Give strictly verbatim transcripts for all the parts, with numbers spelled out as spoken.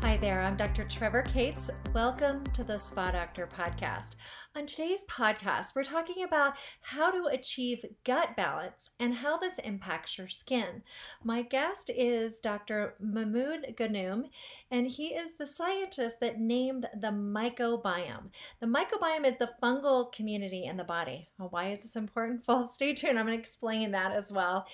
Hi there, I'm Doctor Trevor Cates. Welcome to the Spa Doctor podcast. On today's podcast, we're talking about how to achieve gut balance and how this impacts your skin. My guest is Doctor Mahmoud Ghannoum, and he is the scientist that named the mycobiome. The mycobiome is the fungal community in the body. Well, why is this important? Well, stay tuned. I'm going to explain that as well.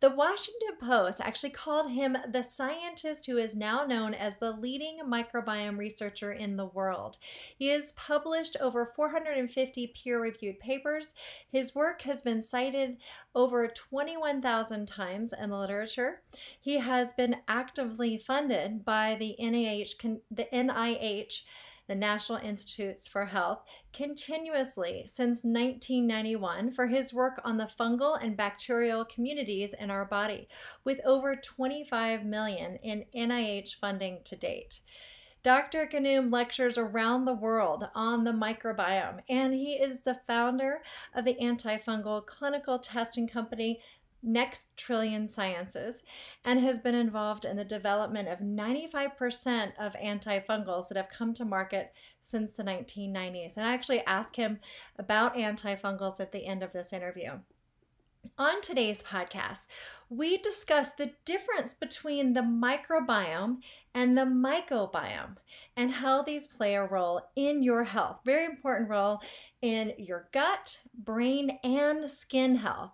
The Washington Post actually called him the scientist who is now known as the leading microbiome researcher in the world. He has published over four hundred fifty peer-reviewed papers. His work has been cited over twenty-one thousand times in the literature. He has been actively funded by the N I H, the N I H, the National Institutes for Health, continuously since nineteen ninety-one for his work on the fungal and bacterial communities in our body, with over twenty-five million in N I H funding to date. Doctor Ghannoum lectures around the world on the microbiome, and he is the founder of the antifungal clinical testing company Next Trillion Sciences, and has been involved in the development of ninety-five percent of antifungals that have come to market since the nineteen nineties. And I actually asked him about antifungals at the end of this interview. On today's podcast, we discuss the difference between the microbiome and the mycobiome and how these play a role in your health. Very important role in your gut, brain, and skin health.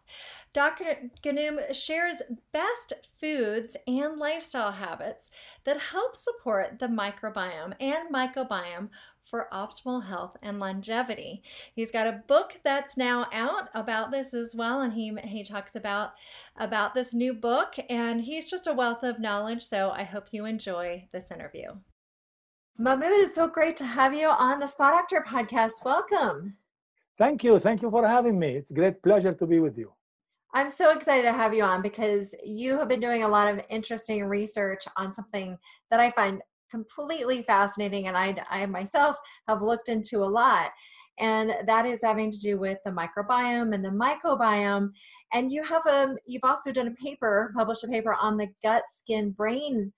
Doctor Ghannoum shares best foods and lifestyle habits that help support the microbiome and mycobiome for optimal health and longevity. He's got a book that's now out about this as well, and he he talks about about this new book, and he's just a wealth of knowledge, so I hope you enjoy this interview. Mahmoud, it's so great to have you on the Spa Doctor podcast. Welcome. Thank you. Thank you for having me. It's a great pleasure to be with you. I'm so excited to have you on because you have been doing a lot of interesting research on something that I find completely fascinating, and I, I myself have looked into a lot, and that is having to do with the microbiome and the mycobiome. And you have um you've also done a paper, published a paper on the gut, skin, brain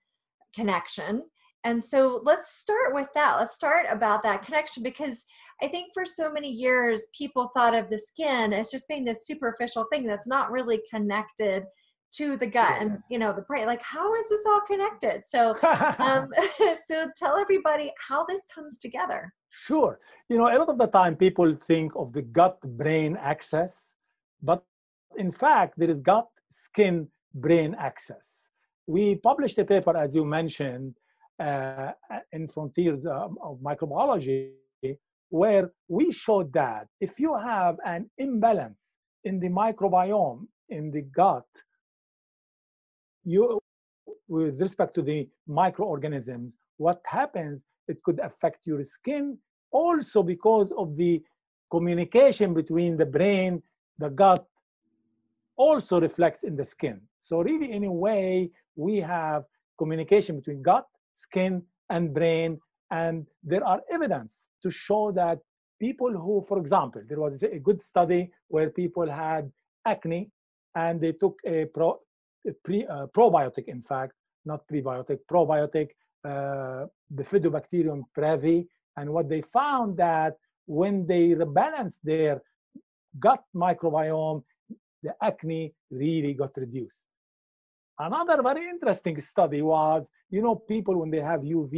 connection. And so let's start with that. Let's start about that connection, because I think for so many years people thought of the skin as just being this superficial thing that's not really connected to the gut and, you know, the brain. Like, how is this all connected? So, um, so tell everybody how this comes together. Sure. You know, a lot of the time people think of the gut-brain axis, but in fact, there is gut-skin-brain axis. We published a paper, as you mentioned, uh, in Frontiers um, of Microbiology, where we showed that if you have an imbalance in the microbiome in the gut, You, with respect to the microorganisms, what happens, it could affect your skin also because of the communication between the brain, the gut, also reflects in the skin. So really, in a way, we have communication between gut, skin, and brain, and there are evidence to show that people who, for example, there was a good study where people had acne and they took a pro Pre, uh, probiotic, in fact, not prebiotic, probiotic, uh, Bifidobacterium breve, and what they found that when they rebalanced their gut microbiome, the acne really got reduced. Another very interesting study was, you know, people when they have U V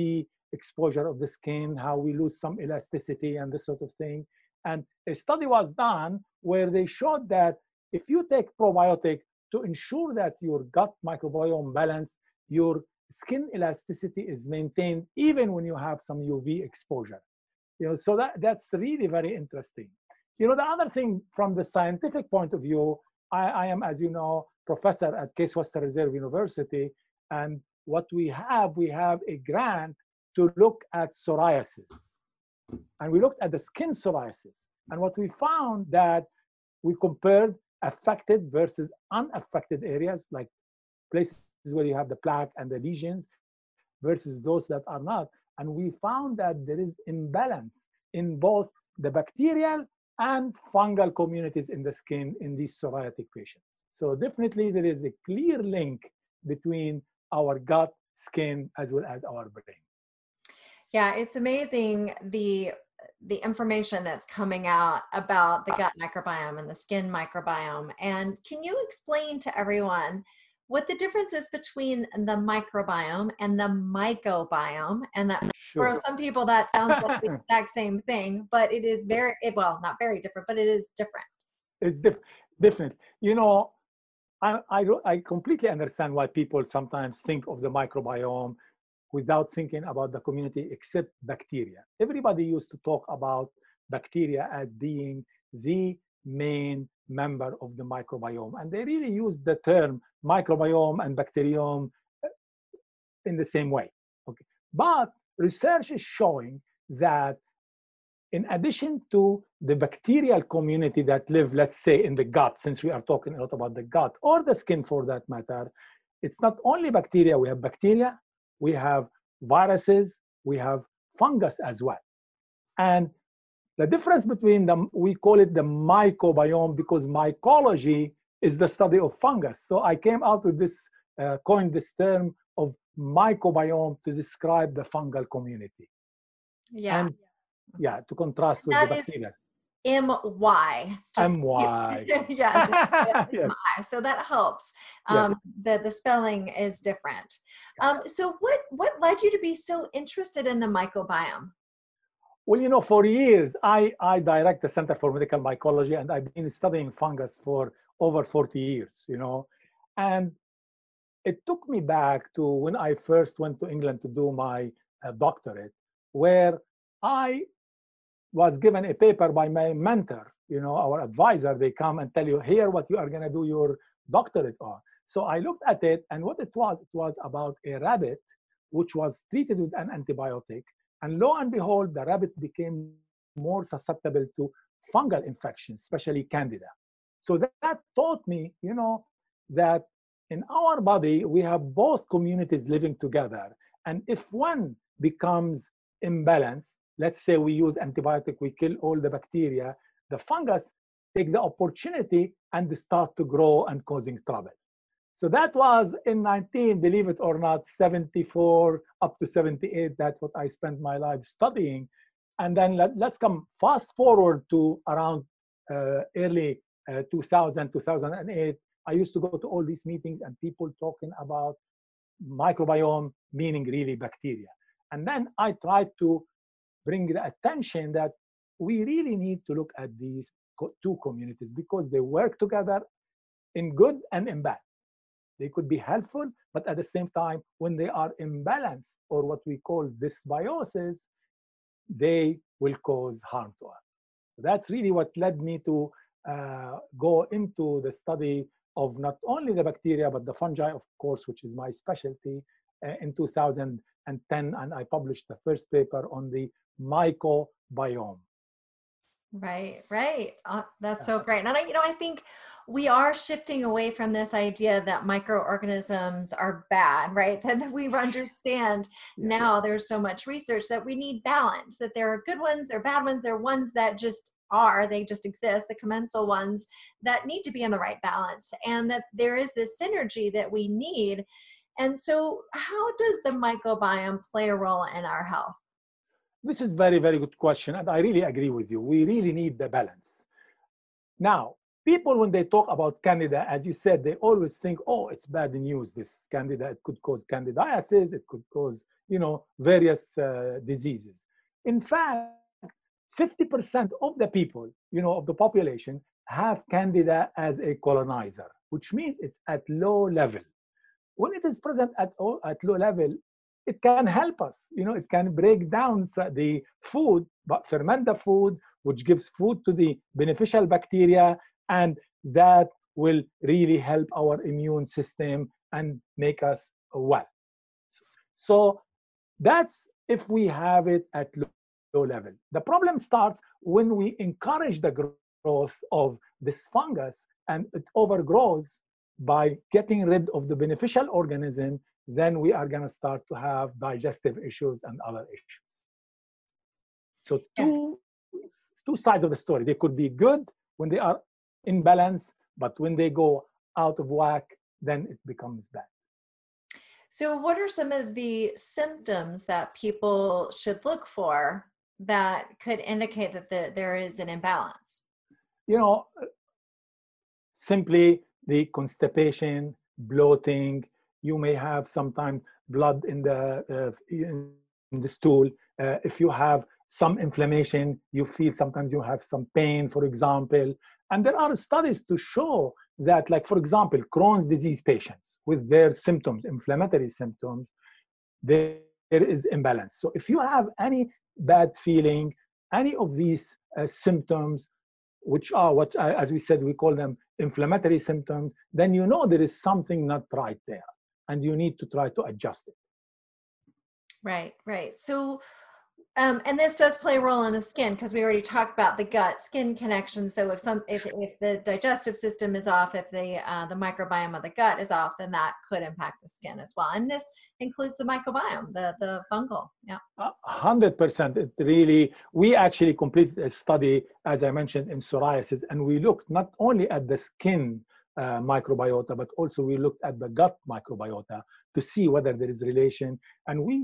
exposure of the skin, how we lose some elasticity and this sort of thing. And a study was done where they showed that if you take probiotic, to ensure that your gut microbiome balance, your skin elasticity is maintained even when you have some U V exposure. You know, so that, that's really very interesting. You know, the other thing from the scientific point of view, I, I am, as you know, professor at Case Western Reserve University, and what we have, we have a grant to look at psoriasis. And we looked at the skin psoriasis. And what we found that we compared affected versus unaffected areas, like places where you have the plaque and the lesions versus those that are not. And we found that there is imbalance in both the bacterial and fungal communities in the skin in these psoriatic patients. So definitely there is a clear link between our gut, skin, as well as our brain. Yeah, it's amazing the the information that's coming out about the gut microbiome and the skin microbiome. And can you explain to everyone what the difference is between the microbiome and the mycobiome? And that, sure, for some people that sounds like the exact same thing, but it is very, well, not very different, but it is different. It's diff different. You know, I, I, I completely understand why people sometimes think of the microbiome without thinking about the community except bacteria. Everybody used to talk about bacteria as being the main member of the microbiome. And they really used the term microbiome and bacteriome in the same way. Okay. But research is showing that in addition to the bacterial community that live, let's say, in the gut, since we are talking a lot about the gut, or the skin for that matter, it's not only bacteria. We have bacteria, we have viruses, we have fungus as well. And the difference between them, we call it the mycobiome because mycology is the study of fungus. So I came out with this, uh, coined this term of mycobiome to describe the fungal community. Yeah. And, yeah, to contrast with that the bacteria. M Y. M Y. Yes. M Y. So that helps. Um, yes. the, the spelling is different. Um, so what, what led you to be so interested in the microbiome? Well, you know, for years, I, I direct the Center for Medical Mycology, and I've been studying fungus for over forty years, you know. And it took me back to when I first went to England to do my uh, doctorate, where I was given a paper by my mentor, you know, our advisor. They come and tell you, here, what you are going to do your doctorate on. So I looked at it, and what it was, it was about a rabbit, which was treated with an antibiotic. And lo and behold, the rabbit became more susceptible to fungal infections, especially Candida. So that, that taught me, you know, that in our body, we have both communities living together. And if one becomes imbalanced, let's say we use antibiotic, we kill all the bacteria, the fungus take the opportunity and they start to grow and causing trouble. So that was in nineteen, believe it or not, seventy-four up to seventy-eight, that's what I spent my life studying. And then let, let's come fast forward to around uh, early uh, two thousand, two thousand eight. I used to go to all these meetings and people talking about microbiome, meaning really bacteria. And then I tried to bring the attention that we really need to look at these co two communities because they work together in good and in bad. They could be helpful, but at the same time, when they are imbalanced or what we call dysbiosis, they will cause harm to us. So that's really what led me to uh, go into the study of not only the bacteria, but the fungi, of course, which is my specialty. Uh, in two thousand ten, and I published the first paper on the mycobiome. Right, right. Uh, that's so great. And I, you know, I think we are shifting away from this idea that microorganisms are bad, right? That, that we understand now there's so much research that we need balance, that there are good ones, there are bad ones, there are ones that just are, they just exist, the commensal ones that need to be in the right balance, and that there is this synergy that we need. And so how does the microbiome play a role in our health? This is a very, very good question, and I really agree with you. We really need the balance. Now, people, when they talk about Candida, as you said, they always think, oh, it's bad news, this Candida. It could cause candidiasis. It could cause, you know, various uh, diseases. In fact, fifty percent of the people, you know, of the population have Candida as a colonizer, which means it's at low level. When it is present at, all, at low level, it can help us, you know, it can break down the food, but ferment the food, which gives food to the beneficial bacteria, and that will really help our immune system and make us well. So that's if we have it at low level. The problem starts when we encourage the growth of this fungus and it overgrows by getting rid of the beneficial organism, then we are going to start to have digestive issues and other issues. So two it's two sides of the story. They could be good when they are in balance, but when they go out of whack, then it becomes bad. So what are some of the symptoms that people should look for that could indicate that the, there is an imbalance? You know, simply the constipation, bloating. You may have sometimes blood in the, uh, in the stool. Uh, if you have some inflammation, you feel sometimes you have some pain, for example. And there are studies to show that, like, for example, Crohn's disease patients with their symptoms, inflammatory symptoms, there is imbalance. So if you have any bad feeling, any of these uh, symptoms, which are what, uh, as we said, we call them inflammatory symptoms, then you know there is something not right there, and you need to try to adjust it. Right, right. So, um, and this does play a role in the skin, because we already talked about the gut-skin connection. So if some, if, if the digestive system is off, if the, uh, the microbiome of the gut is off, then that could impact the skin as well. And this includes the microbiome, the, the fungal, yeah. one hundred percent. It really, we actually completed a study, as I mentioned, in psoriasis, and we looked not only at the skin Uh, microbiota, but also we looked at the gut microbiota to see whether there is relation. And we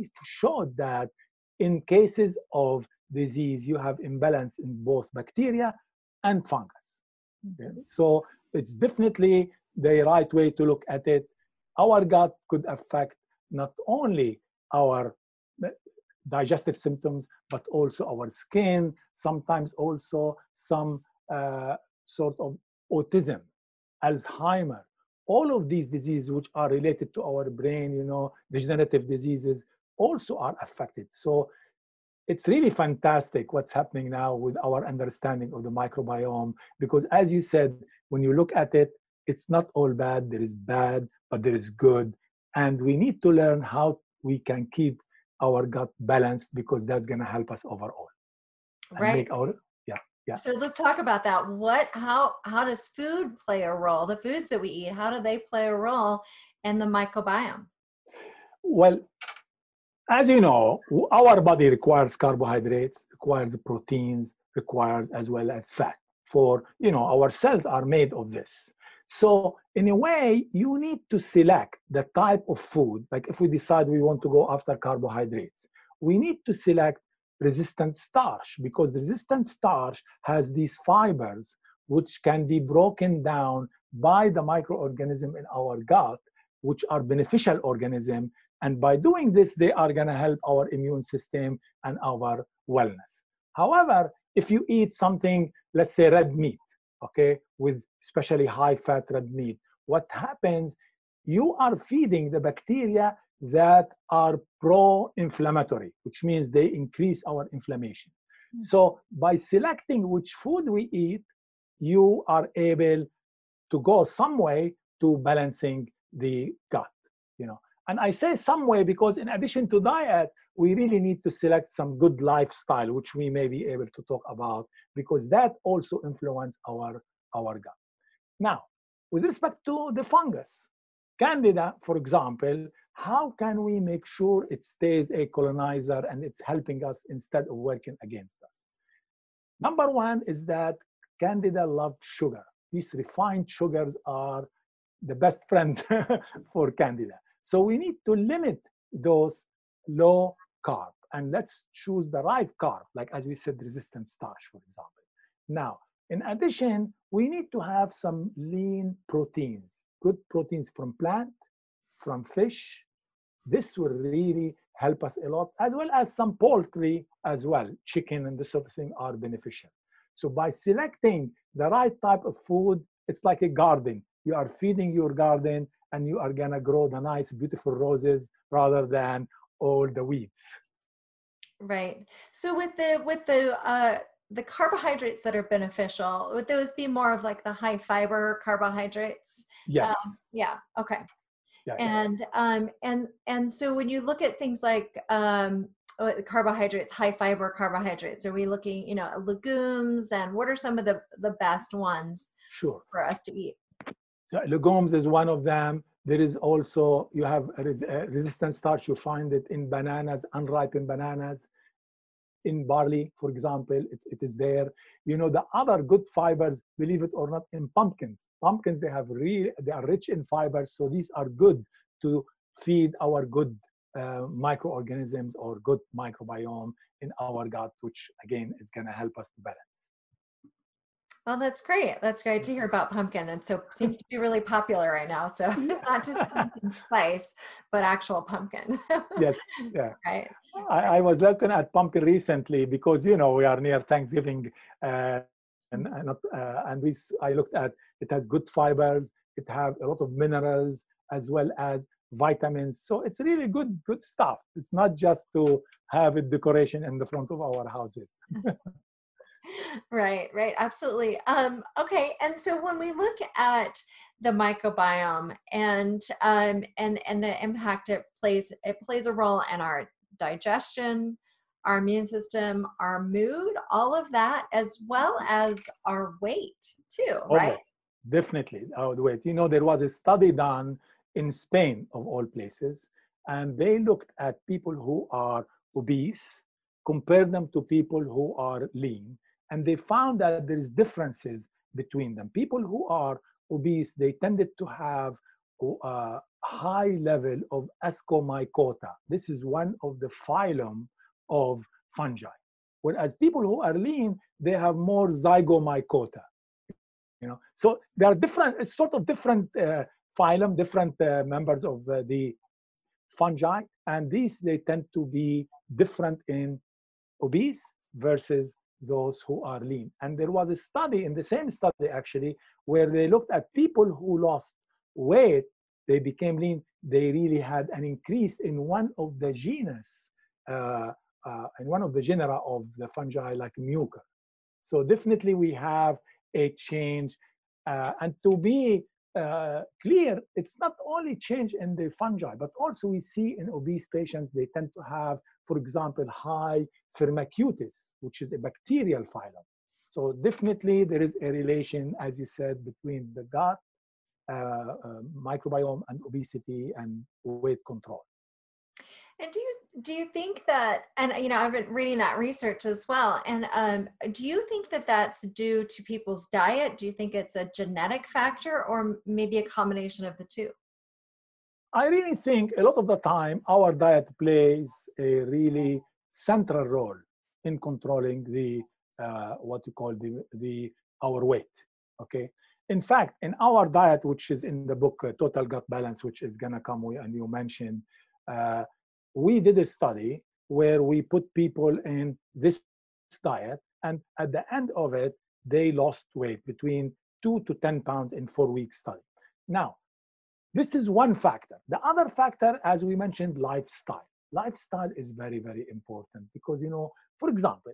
showed that in cases of disease, you have imbalance in both bacteria and fungus. Okay. So it's definitely the right way to look at it. Our gut could affect not only our digestive symptoms, but also our skin, sometimes also some uh, sort of autism, Alzheimer, all of these diseases which are related to our brain, you know, degenerative diseases also are affected. So it's really fantastic what's happening now with our understanding of the microbiome, because as you said, when you look at it, it's not all bad. There is bad, but there is good. And we need to learn how we can keep our gut balanced, because that's going to help us overall. Right. Yeah. So let's talk about that. What, how, how does food play a role? The foods that we eat, how do they play a role in the microbiome? Well, as you know, our body requires carbohydrates, requires proteins, requires as well as fat for, you know, our cells are made of this. So in a way, you need to select the type of food. Like if we decide we want to go after carbohydrates, we need to select resistant starch, because resistant starch has these fibers which can be broken down by the microorganism in our gut, which are beneficial organism, and by doing this they are going to help our immune system and our wellness. However, if you eat something, let's say red meat, okay, with especially high fat red meat, what happens, you are feeding the bacteria that are pro-inflammatory, which means they increase our inflammation. Mm-hmm. So by selecting which food we eat, you are able to go some way to balancing the gut, you know. And I say some way because in addition to diet, we really need to select some good lifestyle, which we may be able to talk about, because that also influences our, our gut. Now, with respect to the fungus, Candida, for example, how can we make sure it stays a colonizer and it's helping us instead of working against us? Number one is that Candida loved sugar. These refined sugars are the best friend for Candida. So we need to limit those low carb, and let's choose the right carb, like as we said, resistant starch, for example. Now, in addition, we need to have some lean proteins, good proteins from plant, from fish. This will really help us a lot, as well as some poultry as well. Chicken and this sort of thing are beneficial. So by selecting the right type of food, it's like a garden. You are feeding your garden and you are gonna grow the nice, beautiful roses rather than all the weeds. Right. So with the, with the, uh, the carbohydrates that are beneficial, would those be more of like the high fiber carbohydrates? Yes. Um, yeah. Okay. Yeah, and, yeah. Um, and, and so when you look at things like um, carbohydrates, high fiber carbohydrates, are we looking, you know, at legumes, and what are some of the, the best ones sure. for us to eat? Yeah, legumes is one of them. There is also, you have res- resistant starch, you find it in bananas, unripened bananas. in barley, for example, it, it is there. You know, the other good fibers, believe it or not, in pumpkins. Pumpkins, they have really, they are rich in fibers, so these are good to feed our good uh, microorganisms or good microbiome in our gut, which again is going to help us to balance. Well, that's great. That's great to hear about pumpkin. And so it seems to be really popular right now. So not just pumpkin spice, but actual pumpkin. Yes. Yeah. Right. I, I was looking at pumpkin recently because, you know, we are near Thanksgiving. Uh, and and, uh, and we, I looked at, it has good fibers. It has a lot of minerals as well as vitamins. So it's really good, good stuff. It's not just to have a decoration in the front of our houses. Right, right, absolutely. Um, okay, and so when we look at the microbiome and um, and and the impact it plays, it plays a role in our digestion, our immune system, our mood, all of that, as well as our weight too, right? Oh, definitely, our weight. You know, there was a study done in Spain of all places, and they looked at people who are obese, compared them to people who are lean. And they found that there's differences between them. People who are obese, they tended to have a high level of Ascomycota. This is one of the phylum of fungi. Whereas people who are lean, they have more Zygomycota. You know, so there are different, it's sort of different uh, phylum, different uh, members of uh, the fungi. And these, they tend to be different in obese versus those who are lean. And there was a study, in the same study actually, where they looked at people who lost weight, they became lean, they really had an increase in one of the genus, uh, uh, in one of the genera of the fungi like Mucor. So definitely we have a change. Uh, and to be uh, clear, it's not only change in the fungi, but also we see in obese patients, they tend to have, for example, high Firmicutes, which is a bacterial phylum. So definitely there is a relation, as you said, between the gut uh, uh, microbiome and obesity and weight control. And do you do you think that, and you know, I've been reading that research as well, and um, do you think that that's due to people's diet? Do you think it's a genetic factor or maybe a combination of the two? I really think a lot of the time our diet plays a really central role in controlling the uh, what you call the the our weight. Okay, in fact, in our diet, which is in the book uh, Total Gut Balance, which is gonna come with, and you mentioned, uh, we did a study where we put people in this diet, and at the end of it, they lost weight between two to ten pounds in four weeks study. Now, this is one factor. The other factor, as we mentioned, lifestyle. Lifestyle is very, very important because, you know, for example,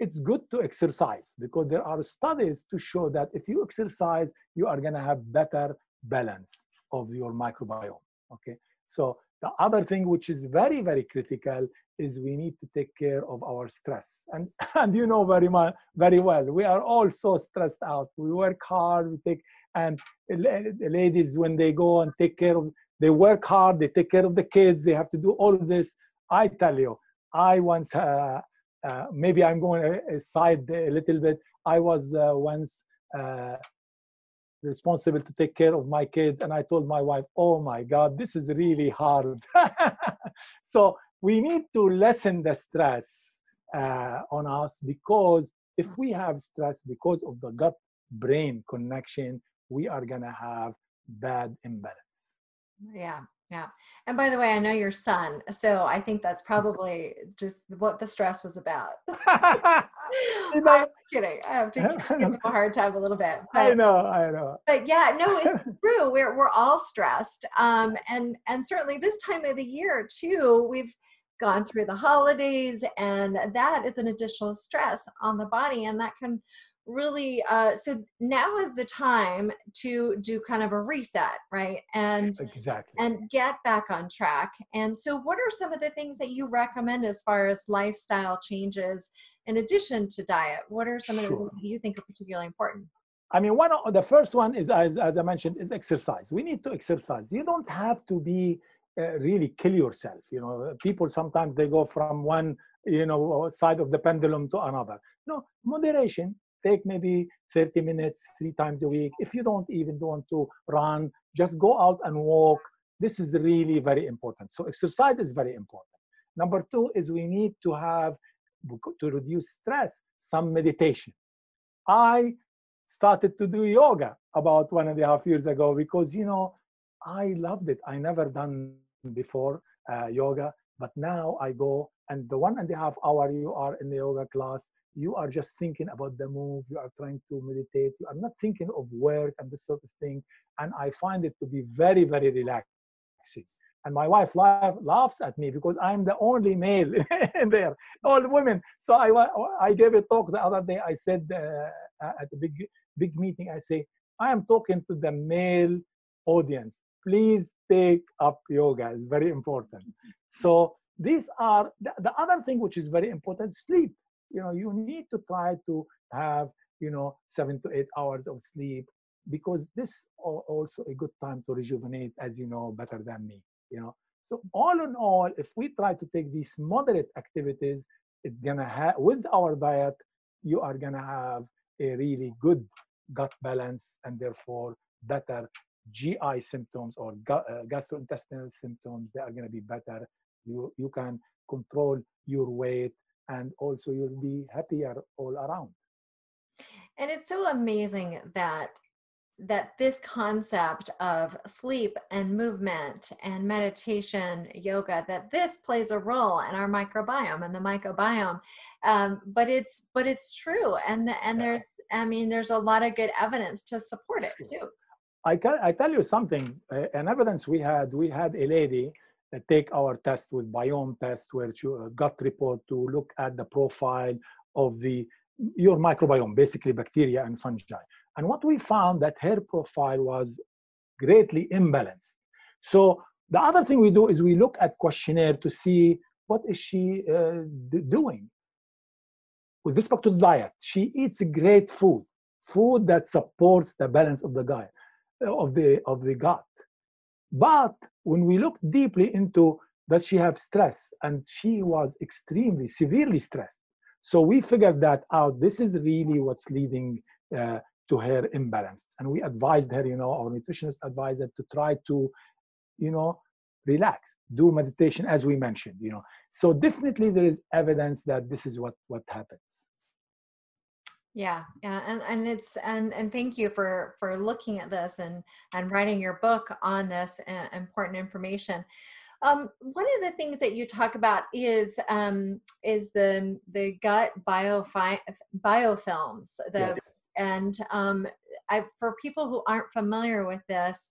it's good to exercise because there are studies to show that if you exercise, you are going to have better balance of your microbiome, okay? So the other thing which is very, very critical is we need to take care of our stress. And, and you know very, much, very well, we are all so stressed out. We work hard, we take, and the ladies, when they go and take care of, they work hard, they take care of the kids, they have to do all of this. I tell you, I once, uh, uh, maybe I'm going aside a little bit, I was uh, once uh, responsible to take care of my kids, and I told my wife, oh my God, this is really hard. So we need to lessen the stress uh, on us, because if we have stress because of the gut-brain connection, we are gonna have bad imbalance. Yeah, yeah. And by the way, I know your son, so I think that's probably just what the stress was about. You know, I'm kidding. I have to give him a hard time a little bit. But, I know, I know. But yeah, no, it's true. We're we're all stressed, um, and and certainly this time of the year too. We've gone through the holidays, and that is an additional stress on the body, and that can really, uh, so now is the time to do kind of a reset, right? And exactly, and get back on track. And so what are some of the things that you recommend as far as lifestyle changes in addition to diet? What are some sure. of the things that you think are particularly important? I mean, one of the first one is, as, as I mentioned, is exercise. We need to exercise. You don't have to be uh, really kill yourself. You know, people sometimes they go from one you know, side of the pendulum to another. No, moderation. Take maybe thirty minutes, three times a week. If you don't even want to run, just go out and walk. This is really very important. So exercise is very important. Number two is we need to have, to reduce stress, some meditation. I started to do yoga about one and a half years ago because, you know, I loved it. I never done before uh, yoga, but now I go, and the one and a half hour you are in the yoga class, you are just thinking about the move, you are trying to meditate, you are not thinking of work and this sort of thing. And I find it to be very, very relaxing. And my wife laugh, laughs at me because I'm the only male in there, all women. So I, I gave a talk the other day. I said uh, at a big, big meeting, I say, I am talking to the male audience. Please take up yoga. It's very important. So these are, the, the other thing which is very important, sleep. You know, you need to try to have, you know, seven to eight hours of sleep, because this is also a good time to rejuvenate, as you know better than me, you know. So all in all, if we try to take these moderate activities, it's going to have, with our diet, you are going to have a really good gut balance and therefore better G I symptoms or gut, uh, gastrointestinal symptoms. They are going to be better. You, you can control your weight. And also you'll be happier all around. And it's so amazing that, that this concept of sleep and movement and meditation, yoga, that this plays a role in our microbiome and the microbiome. Um, but it's, but it's true. And, the, and there's, I mean, there's a lot of good evidence to support it too. I, can, I tell you something, uh, an evidence we had, we had a lady take our test with biome test, where you uh, gut report to look at the profile of the your microbiome, basically bacteria and fungi. And what we found that her profile was greatly imbalanced. So the other thing we do is we look at questionnaire to see what is she uh, doing with respect to diet. She eats great food, food that supports the balance of the gut, of the of the gut. But when we look deeply into, does she have stress? And she was extremely, severely stressed. So we figured that out. This is really what's leading uh, to her imbalance. And we advised her, you know, our nutritionist advised her to try to, you know, relax, do meditation as we mentioned, you know. So definitely there is evidence that this is what, what happens. Yeah, yeah, and and it's and and thank you for for looking at this and and writing your book on this uh, important information. Um, one of the things that you talk about is um, is the the gut biofi biofilms. The, yes. And um, I, for people who aren't familiar with this,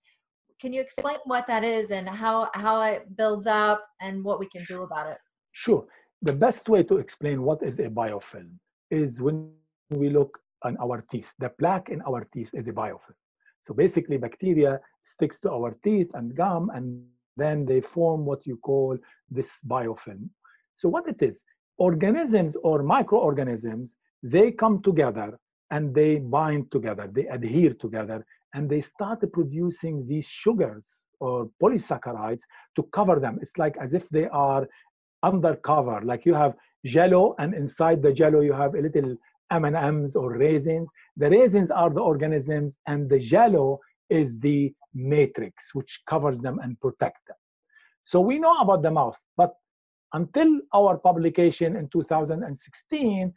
can you explain what that is and how how it builds up and what we can do about it? Sure. The best way to explain what is a biofilm is when we look on our teeth. The plaque in our teeth is a biofilm. So basically bacteria sticks to our teeth and gum, and then they form what you call this biofilm. So what it is, organisms or microorganisms, they come together and they bind together, they adhere together, and they start producing these sugars or polysaccharides to cover them. It's like as if they are undercover, like you have jello and inside the jello you have a little M and M's or raisins. The raisins are the organisms and the jello is the matrix which covers them and protects them. So we know about the mouth, but until our publication in two thousand sixteen,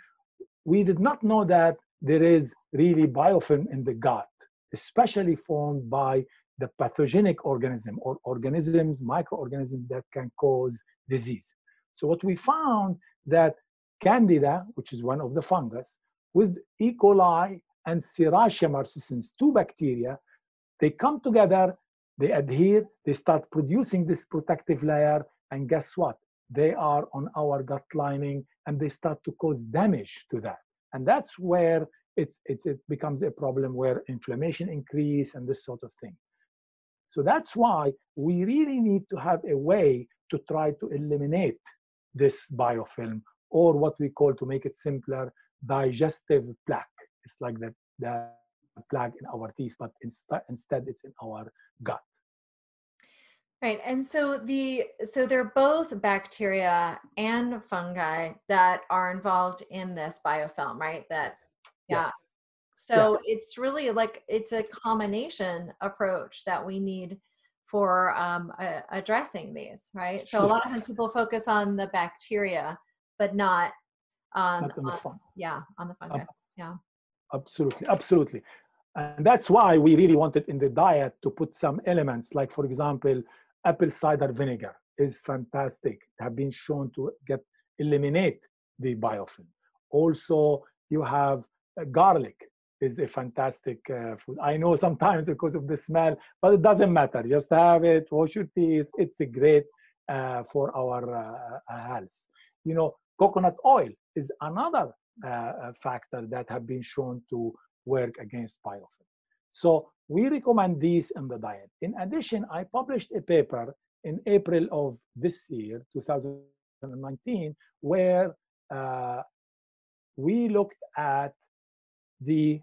we did not know that there is really biofilm in the gut, especially formed by the pathogenic organism or organisms, microorganisms that can cause disease. So what we found that Candida, which is one of the fungus, with E. coli and Serratia marcescens, two bacteria, they come together, they adhere, they start producing this protective layer, and guess what? They are on our gut lining, and they start to cause damage to that. And that's where it's, it's, it becomes a problem where inflammation increases and this sort of thing. So that's why we really need to have a way to try to eliminate this biofilm, or what we call, to make it simpler, digestive plaque. It's like the, the plaque in our teeth, but inst instead it's in our gut. Right. And so the so they're both bacteria and fungi that are involved in this biofilm, right? That yeah. Yes. So yeah. It's really like it's a combination approach that we need for um, uh, addressing these, right? So a lot of times people focus on the bacteria, but not on, not on, on the fungi. Yeah, on the fungi. Uh, yeah. Absolutely, absolutely. And that's why we really wanted in the diet to put some elements, like for example, apple cider vinegar is fantastic. Have been shown to get eliminate the biofilm. Also, you have garlic is a fantastic uh, food. I know sometimes because of the smell, but it doesn't matter. Just have it, wash your teeth. It's a great uh, for our uh, health. You know, coconut oil is another uh, factor that have been shown to work against biofilm. So we recommend these in the diet. In addition, I published a paper in April of this year, two thousand nineteen, where uh, we looked at the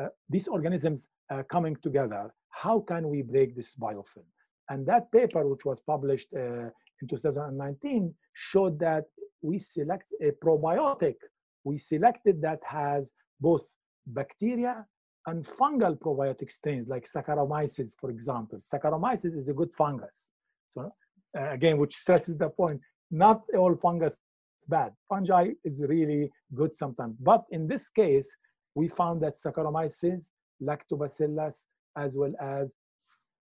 uh, these organisms uh, coming together. How can we break this biofilm? And that paper, which was published uh, in two thousand nineteen, showed that we select a probiotic. We selected that has both bacteria and fungal probiotic strains, like Saccharomyces, for example. Saccharomyces is a good fungus. So uh, again, which stresses the point, not all fungus is bad. Fungi is really good sometimes. But in this case, we found that Saccharomyces, Lactobacillus, as well as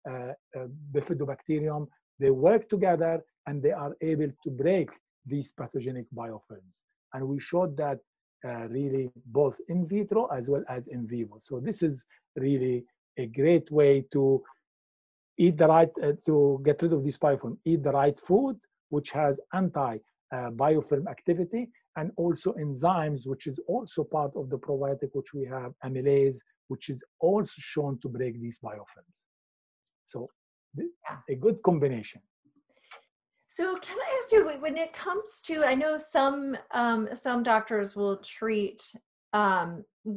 uh, uh, Bifidobacterium, they work together and they are able to break these pathogenic biofilms. And we showed that Uh, really both in vitro as well as in vivo. So this is really a great way to eat the right, uh, to get rid of this biofilm, eat the right food, which has anti-biofilm uh, activity, and also enzymes, which is also part of the probiotic, which we have amylase, which is also shown to break these biofilms. So a good combination. So can I ask you, when it comes to, I know some um, some doctors will treat um,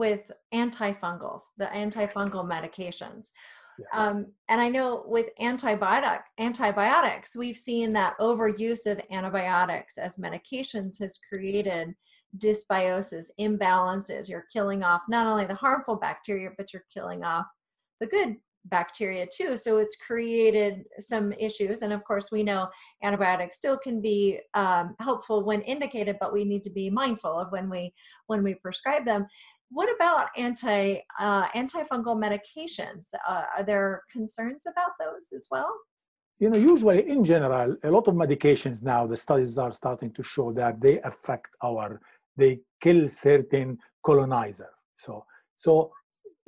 with antifungals, the antifungal medications. Yeah. Um, and I know with antibiotic antibiotics, we've seen that overuse of antibiotics as medications has created dysbiosis, imbalances. You're killing off not only the harmful bacteria, but you're killing off the good bacteria too. So it's created some issues. And of course, we know antibiotics still can be um, helpful when indicated, but we need to be mindful of when we when we prescribe them. What about anti, uh, antifungal medications? Uh, are there concerns about those as well? You know, usually in general, a lot of medications now, the studies are starting to show that they affect our, they kill certain colonizer. So, so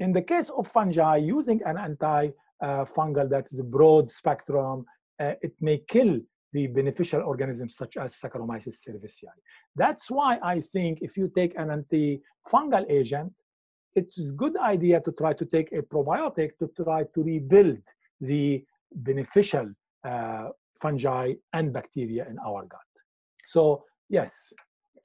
in the case of fungi, using an antifungal uh, that is a broad spectrum, uh, it may kill the beneficial organisms such as Saccharomyces cerevisiae. That's why I think if you take an antifungal agent, it's a good idea to try to take a probiotic to try to rebuild the beneficial uh, fungi and bacteria in our gut. So, yes.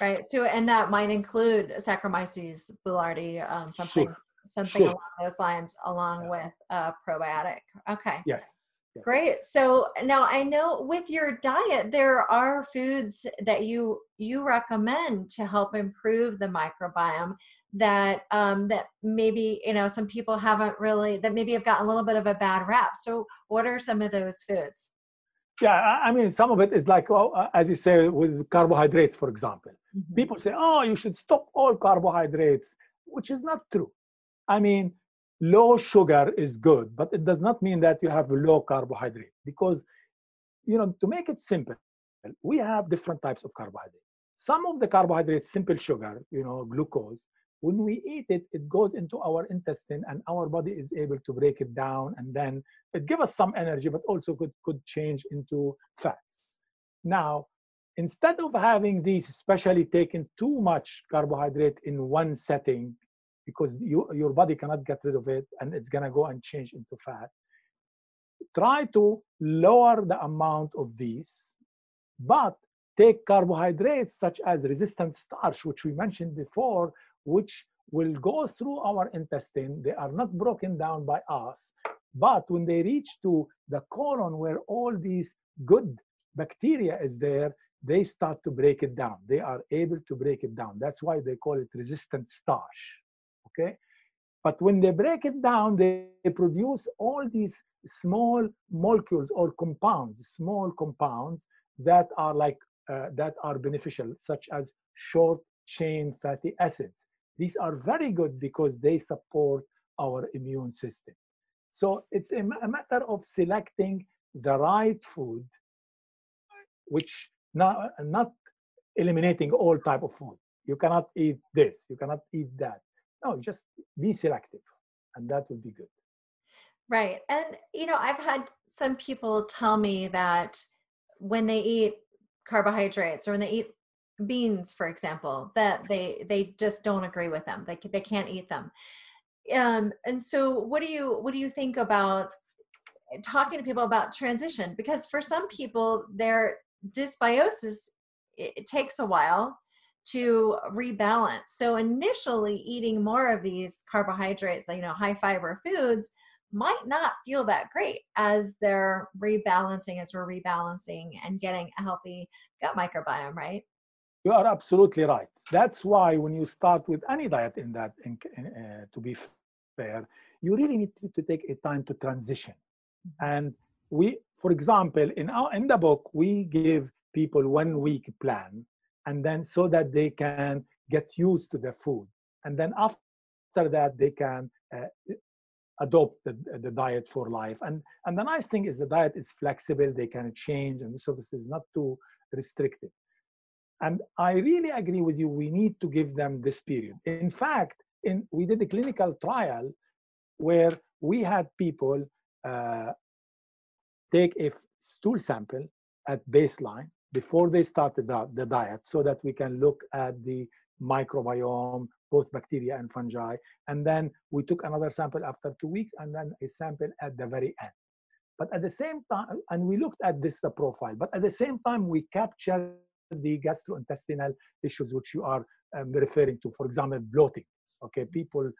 Right. So, and that might include Saccharomyces boulardii, um, something. Sure. Something sure. along those lines, along yeah. with uh, probiotic. Okay. Yes. yes. Great. So now I know with your diet, there are foods that you you recommend to help improve the microbiome that um, that maybe you know some people haven't really that maybe have gotten a little bit of a bad rap. So what are some of those foods? Yeah, I mean, some of it is like, oh, as you say, with carbohydrates, for example. Mm-hmm. People say, oh, you should stop all carbohydrates, which is not true. I mean, low sugar is good, but it does not mean that you have low carbohydrate because, you know, to make it simple, we have different types of carbohydrates. Some of the carbohydrates, simple sugar, you know, glucose, when we eat it, it goes into our intestine and our body is able to break it down and then it gives us some energy, but also could, could change into fats. Now, instead of having these, especially taking too much carbohydrate in one setting, because you, your body cannot get rid of it and it's gonna go and change into fat. Try to lower the amount of these, but take carbohydrates such as resistant starch, which we mentioned before, which will go through our intestine. They are not broken down by us. But when they reach to the colon where all these good bacteria is there, they start to break it down. They are able to break it down. That's why they call it resistant starch, okay? But when they break it down, they produce all these small molecules or compounds, small compounds that are like, uh, that are beneficial, such as short chain fatty acids. These are very good because they support our immune system. So it's a, a matter of selecting the right food, which not, not eliminating all type of food. You cannot eat this, you cannot eat that. No, just be selective, and that would be good. Right. And, you know, I've had some people tell me that when they eat carbohydrates or when they eat beans, for example, that they, they just don't agree with them. They, they can't eat them. Um, and so what do you, what do you think about talking to people about transition? Because for some people, their dysbiosis, it, it takes a while to rebalance. So initially eating more of these carbohydrates, you know, high fiber foods might not feel that great as they're rebalancing, as we're rebalancing and getting a healthy gut microbiome, right? You are absolutely right. That's why when you start with any diet in that, in, uh, to be fair, you really need to, to take a time to transition. And we, for example, in, our, in the book, we give people one week plan, and then so that they can get used to the food. And then after that, they can uh, adopt the, the diet for life. And, and the nice thing is the diet is flexible, they can change, and so this is not too restrictive. And I really agree with you, we need to give them this period. In fact, in, we did a clinical trial where we had people uh, take a stool sample at baseline before they started the, the diet, so that we can look at the microbiome, both bacteria and fungi. And then we took another sample after two weeks and then a sample at the very end. But at the same time, and we looked at this the profile, but at the same time, we captured the gastrointestinal issues which you are um, referring to, for example, bloating. Okay, people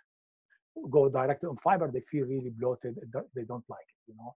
go directly on fiber, they feel really bloated, they don't like it, you know,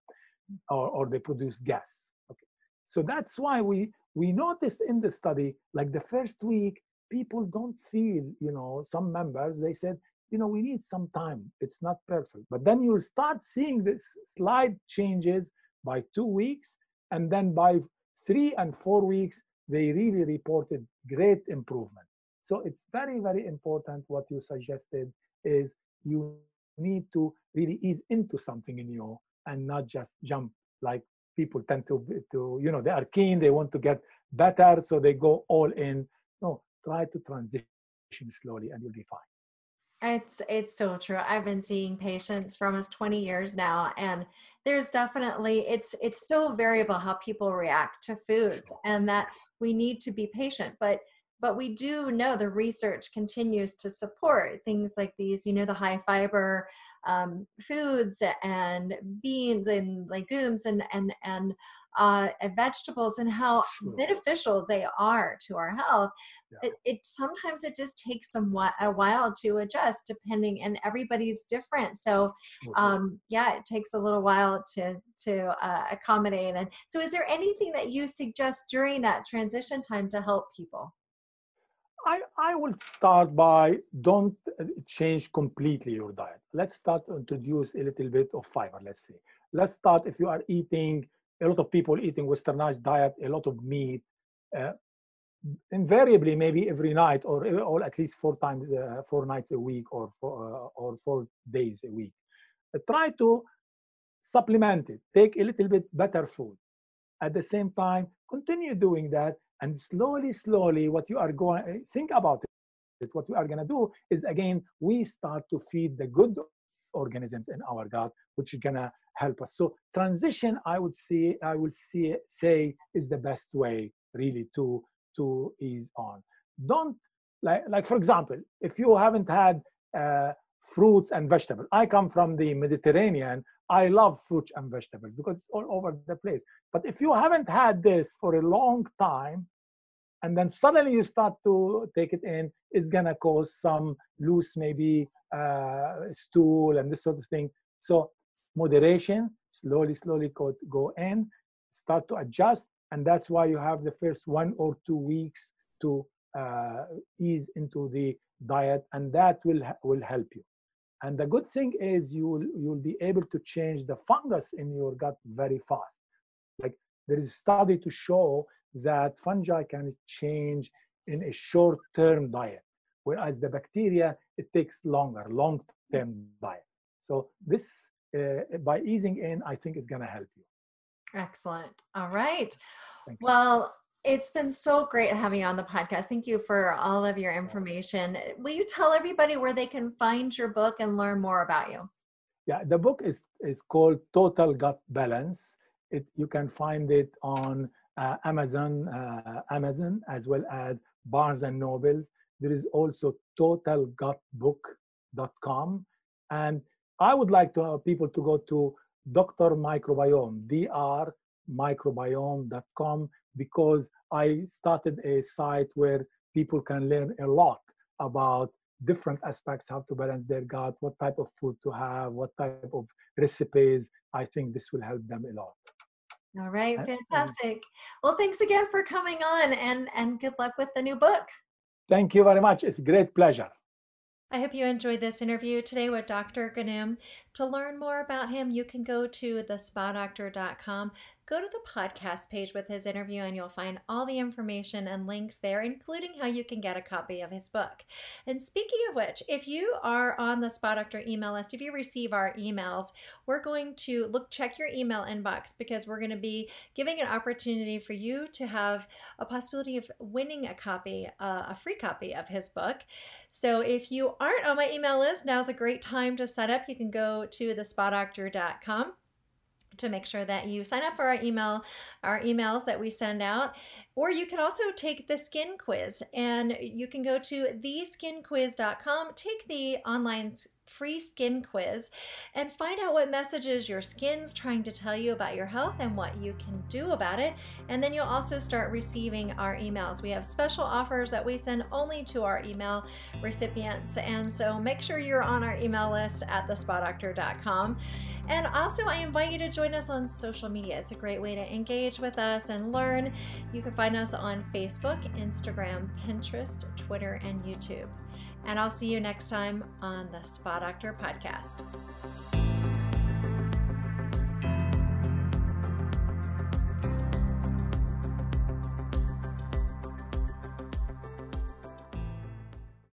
or, or they produce gas. Okay, so that's why we, we noticed in the study, like the first week, people don't feel, you know, some members, they said, you know, we need some time, it's not perfect. But then you'll start seeing this slide changes by two weeks, and then by three and four weeks, they really reported great improvement. So it's very, very important what you suggested is you need to really ease into something new and not just jump like people tend to, to, you know, they are keen, they want to get better, so they go all in. No, try to transition slowly and you'll be fine. It's, it's so true. I've been seeing patients for almost twenty years now, and there's definitely, it's, it's so variable how people react to foods, and that we need to be patient, but but we do know the research continues to support things like these, you know, the high fiber um, foods and beans and legumes and and and, uh, and vegetables, and how sure. beneficial they are to our health. Yeah. It, it sometimes it just takes some a while to adjust, depending, and everybody's different. So, um, yeah, it takes a little while to to uh, accommodate. And so, is there anything that you suggest during that transition time to help people? I, I will start by don't change completely your diet. Let's start to introduce a little bit of fiber, let's say. Let's start if you are eating, a lot of people eating westernized diet, a lot of meat, uh, invariably maybe every night or, or at least four times, uh, four nights a week or four, uh, or four days a week. Uh, try to supplement it, take a little bit better food. At the same time, continue doing that. And slowly, slowly, what you are going, think about it, what we are going to do is, again, we start to feed the good organisms in our gut, which is going to help us. So transition, I would see, I would see, say, is the best way, really, to, to ease on. Don't, like, like, for example, if you haven't had uh, fruits and vegetables, I come from the Mediterranean, I love fruits and vegetables because it's all over the place. But if you haven't had this for a long time, and then suddenly you start to take it in, it's gonna cause some loose maybe uh, stool and this sort of thing. So moderation, slowly, slowly go, go in, start to adjust, and that's why you have the first one or two weeks to uh, ease into the diet, and that will, will help you. And the good thing is you will, you'll be able to change the fungus in your gut very fast. Like there is a study to show that fungi can change in a short-term diet, whereas the bacteria, it takes longer, long-term diet. So this, uh, by easing in, I think it's gonna help you. Excellent. All right. Well, it's been so great having you on the podcast. Thank you for all of your information. Will you tell everybody where they can find your book and learn more about you? Yeah, the book is, is called Total Gut Balance. It, you can find it on uh, Amazon, uh, Amazon, as well as Barnes and Noble. There is also total gut book dot com. And I would like to have people to go to Doctor Microbiome, D R microbiome dot com, because I started a site where people can learn a lot about different aspects, how to balance their gut, what type of food to have, what type of recipes. I think this will help them a lot. All right, fantastic. Well, thanks again for coming on, and, and good luck with the new book. Thank you very much. It's a great pleasure. I hope you enjoyed this interview today with Doctor Ghannoum. To learn more about him, you can go to the spa doctor dot com. Go to the podcast page with his interview and you'll find all the information and links there, including how you can get a copy of his book. And speaking of which, if you are on the Spa Doctor email list, if you receive our emails, we're going to look, check your email inbox, because we're going to be giving an opportunity for you to have a possibility of winning a copy, uh, a free copy of his book. So if you aren't on my email list, now's a great time to sign up. You can go to the spa doctor dot com to make sure that you sign up for our email, our emails that we send out. Or you can also take the skin quiz, and you can go to the skin quiz dot com, take the online free skin quiz, and find out what messages your skin's trying to tell you about your health and what you can do about it. And then you'll also start receiving our emails. We have special offers that we send only to our email recipients. And so make sure you're on our email list at the spa doctor dot com. And also, I invite you to join us on social media. It's a great way to engage with us and learn. You can find us on Facebook, Instagram, Pinterest, Twitter, and YouTube. And I'll see you next time on the Spa Doctor Podcast.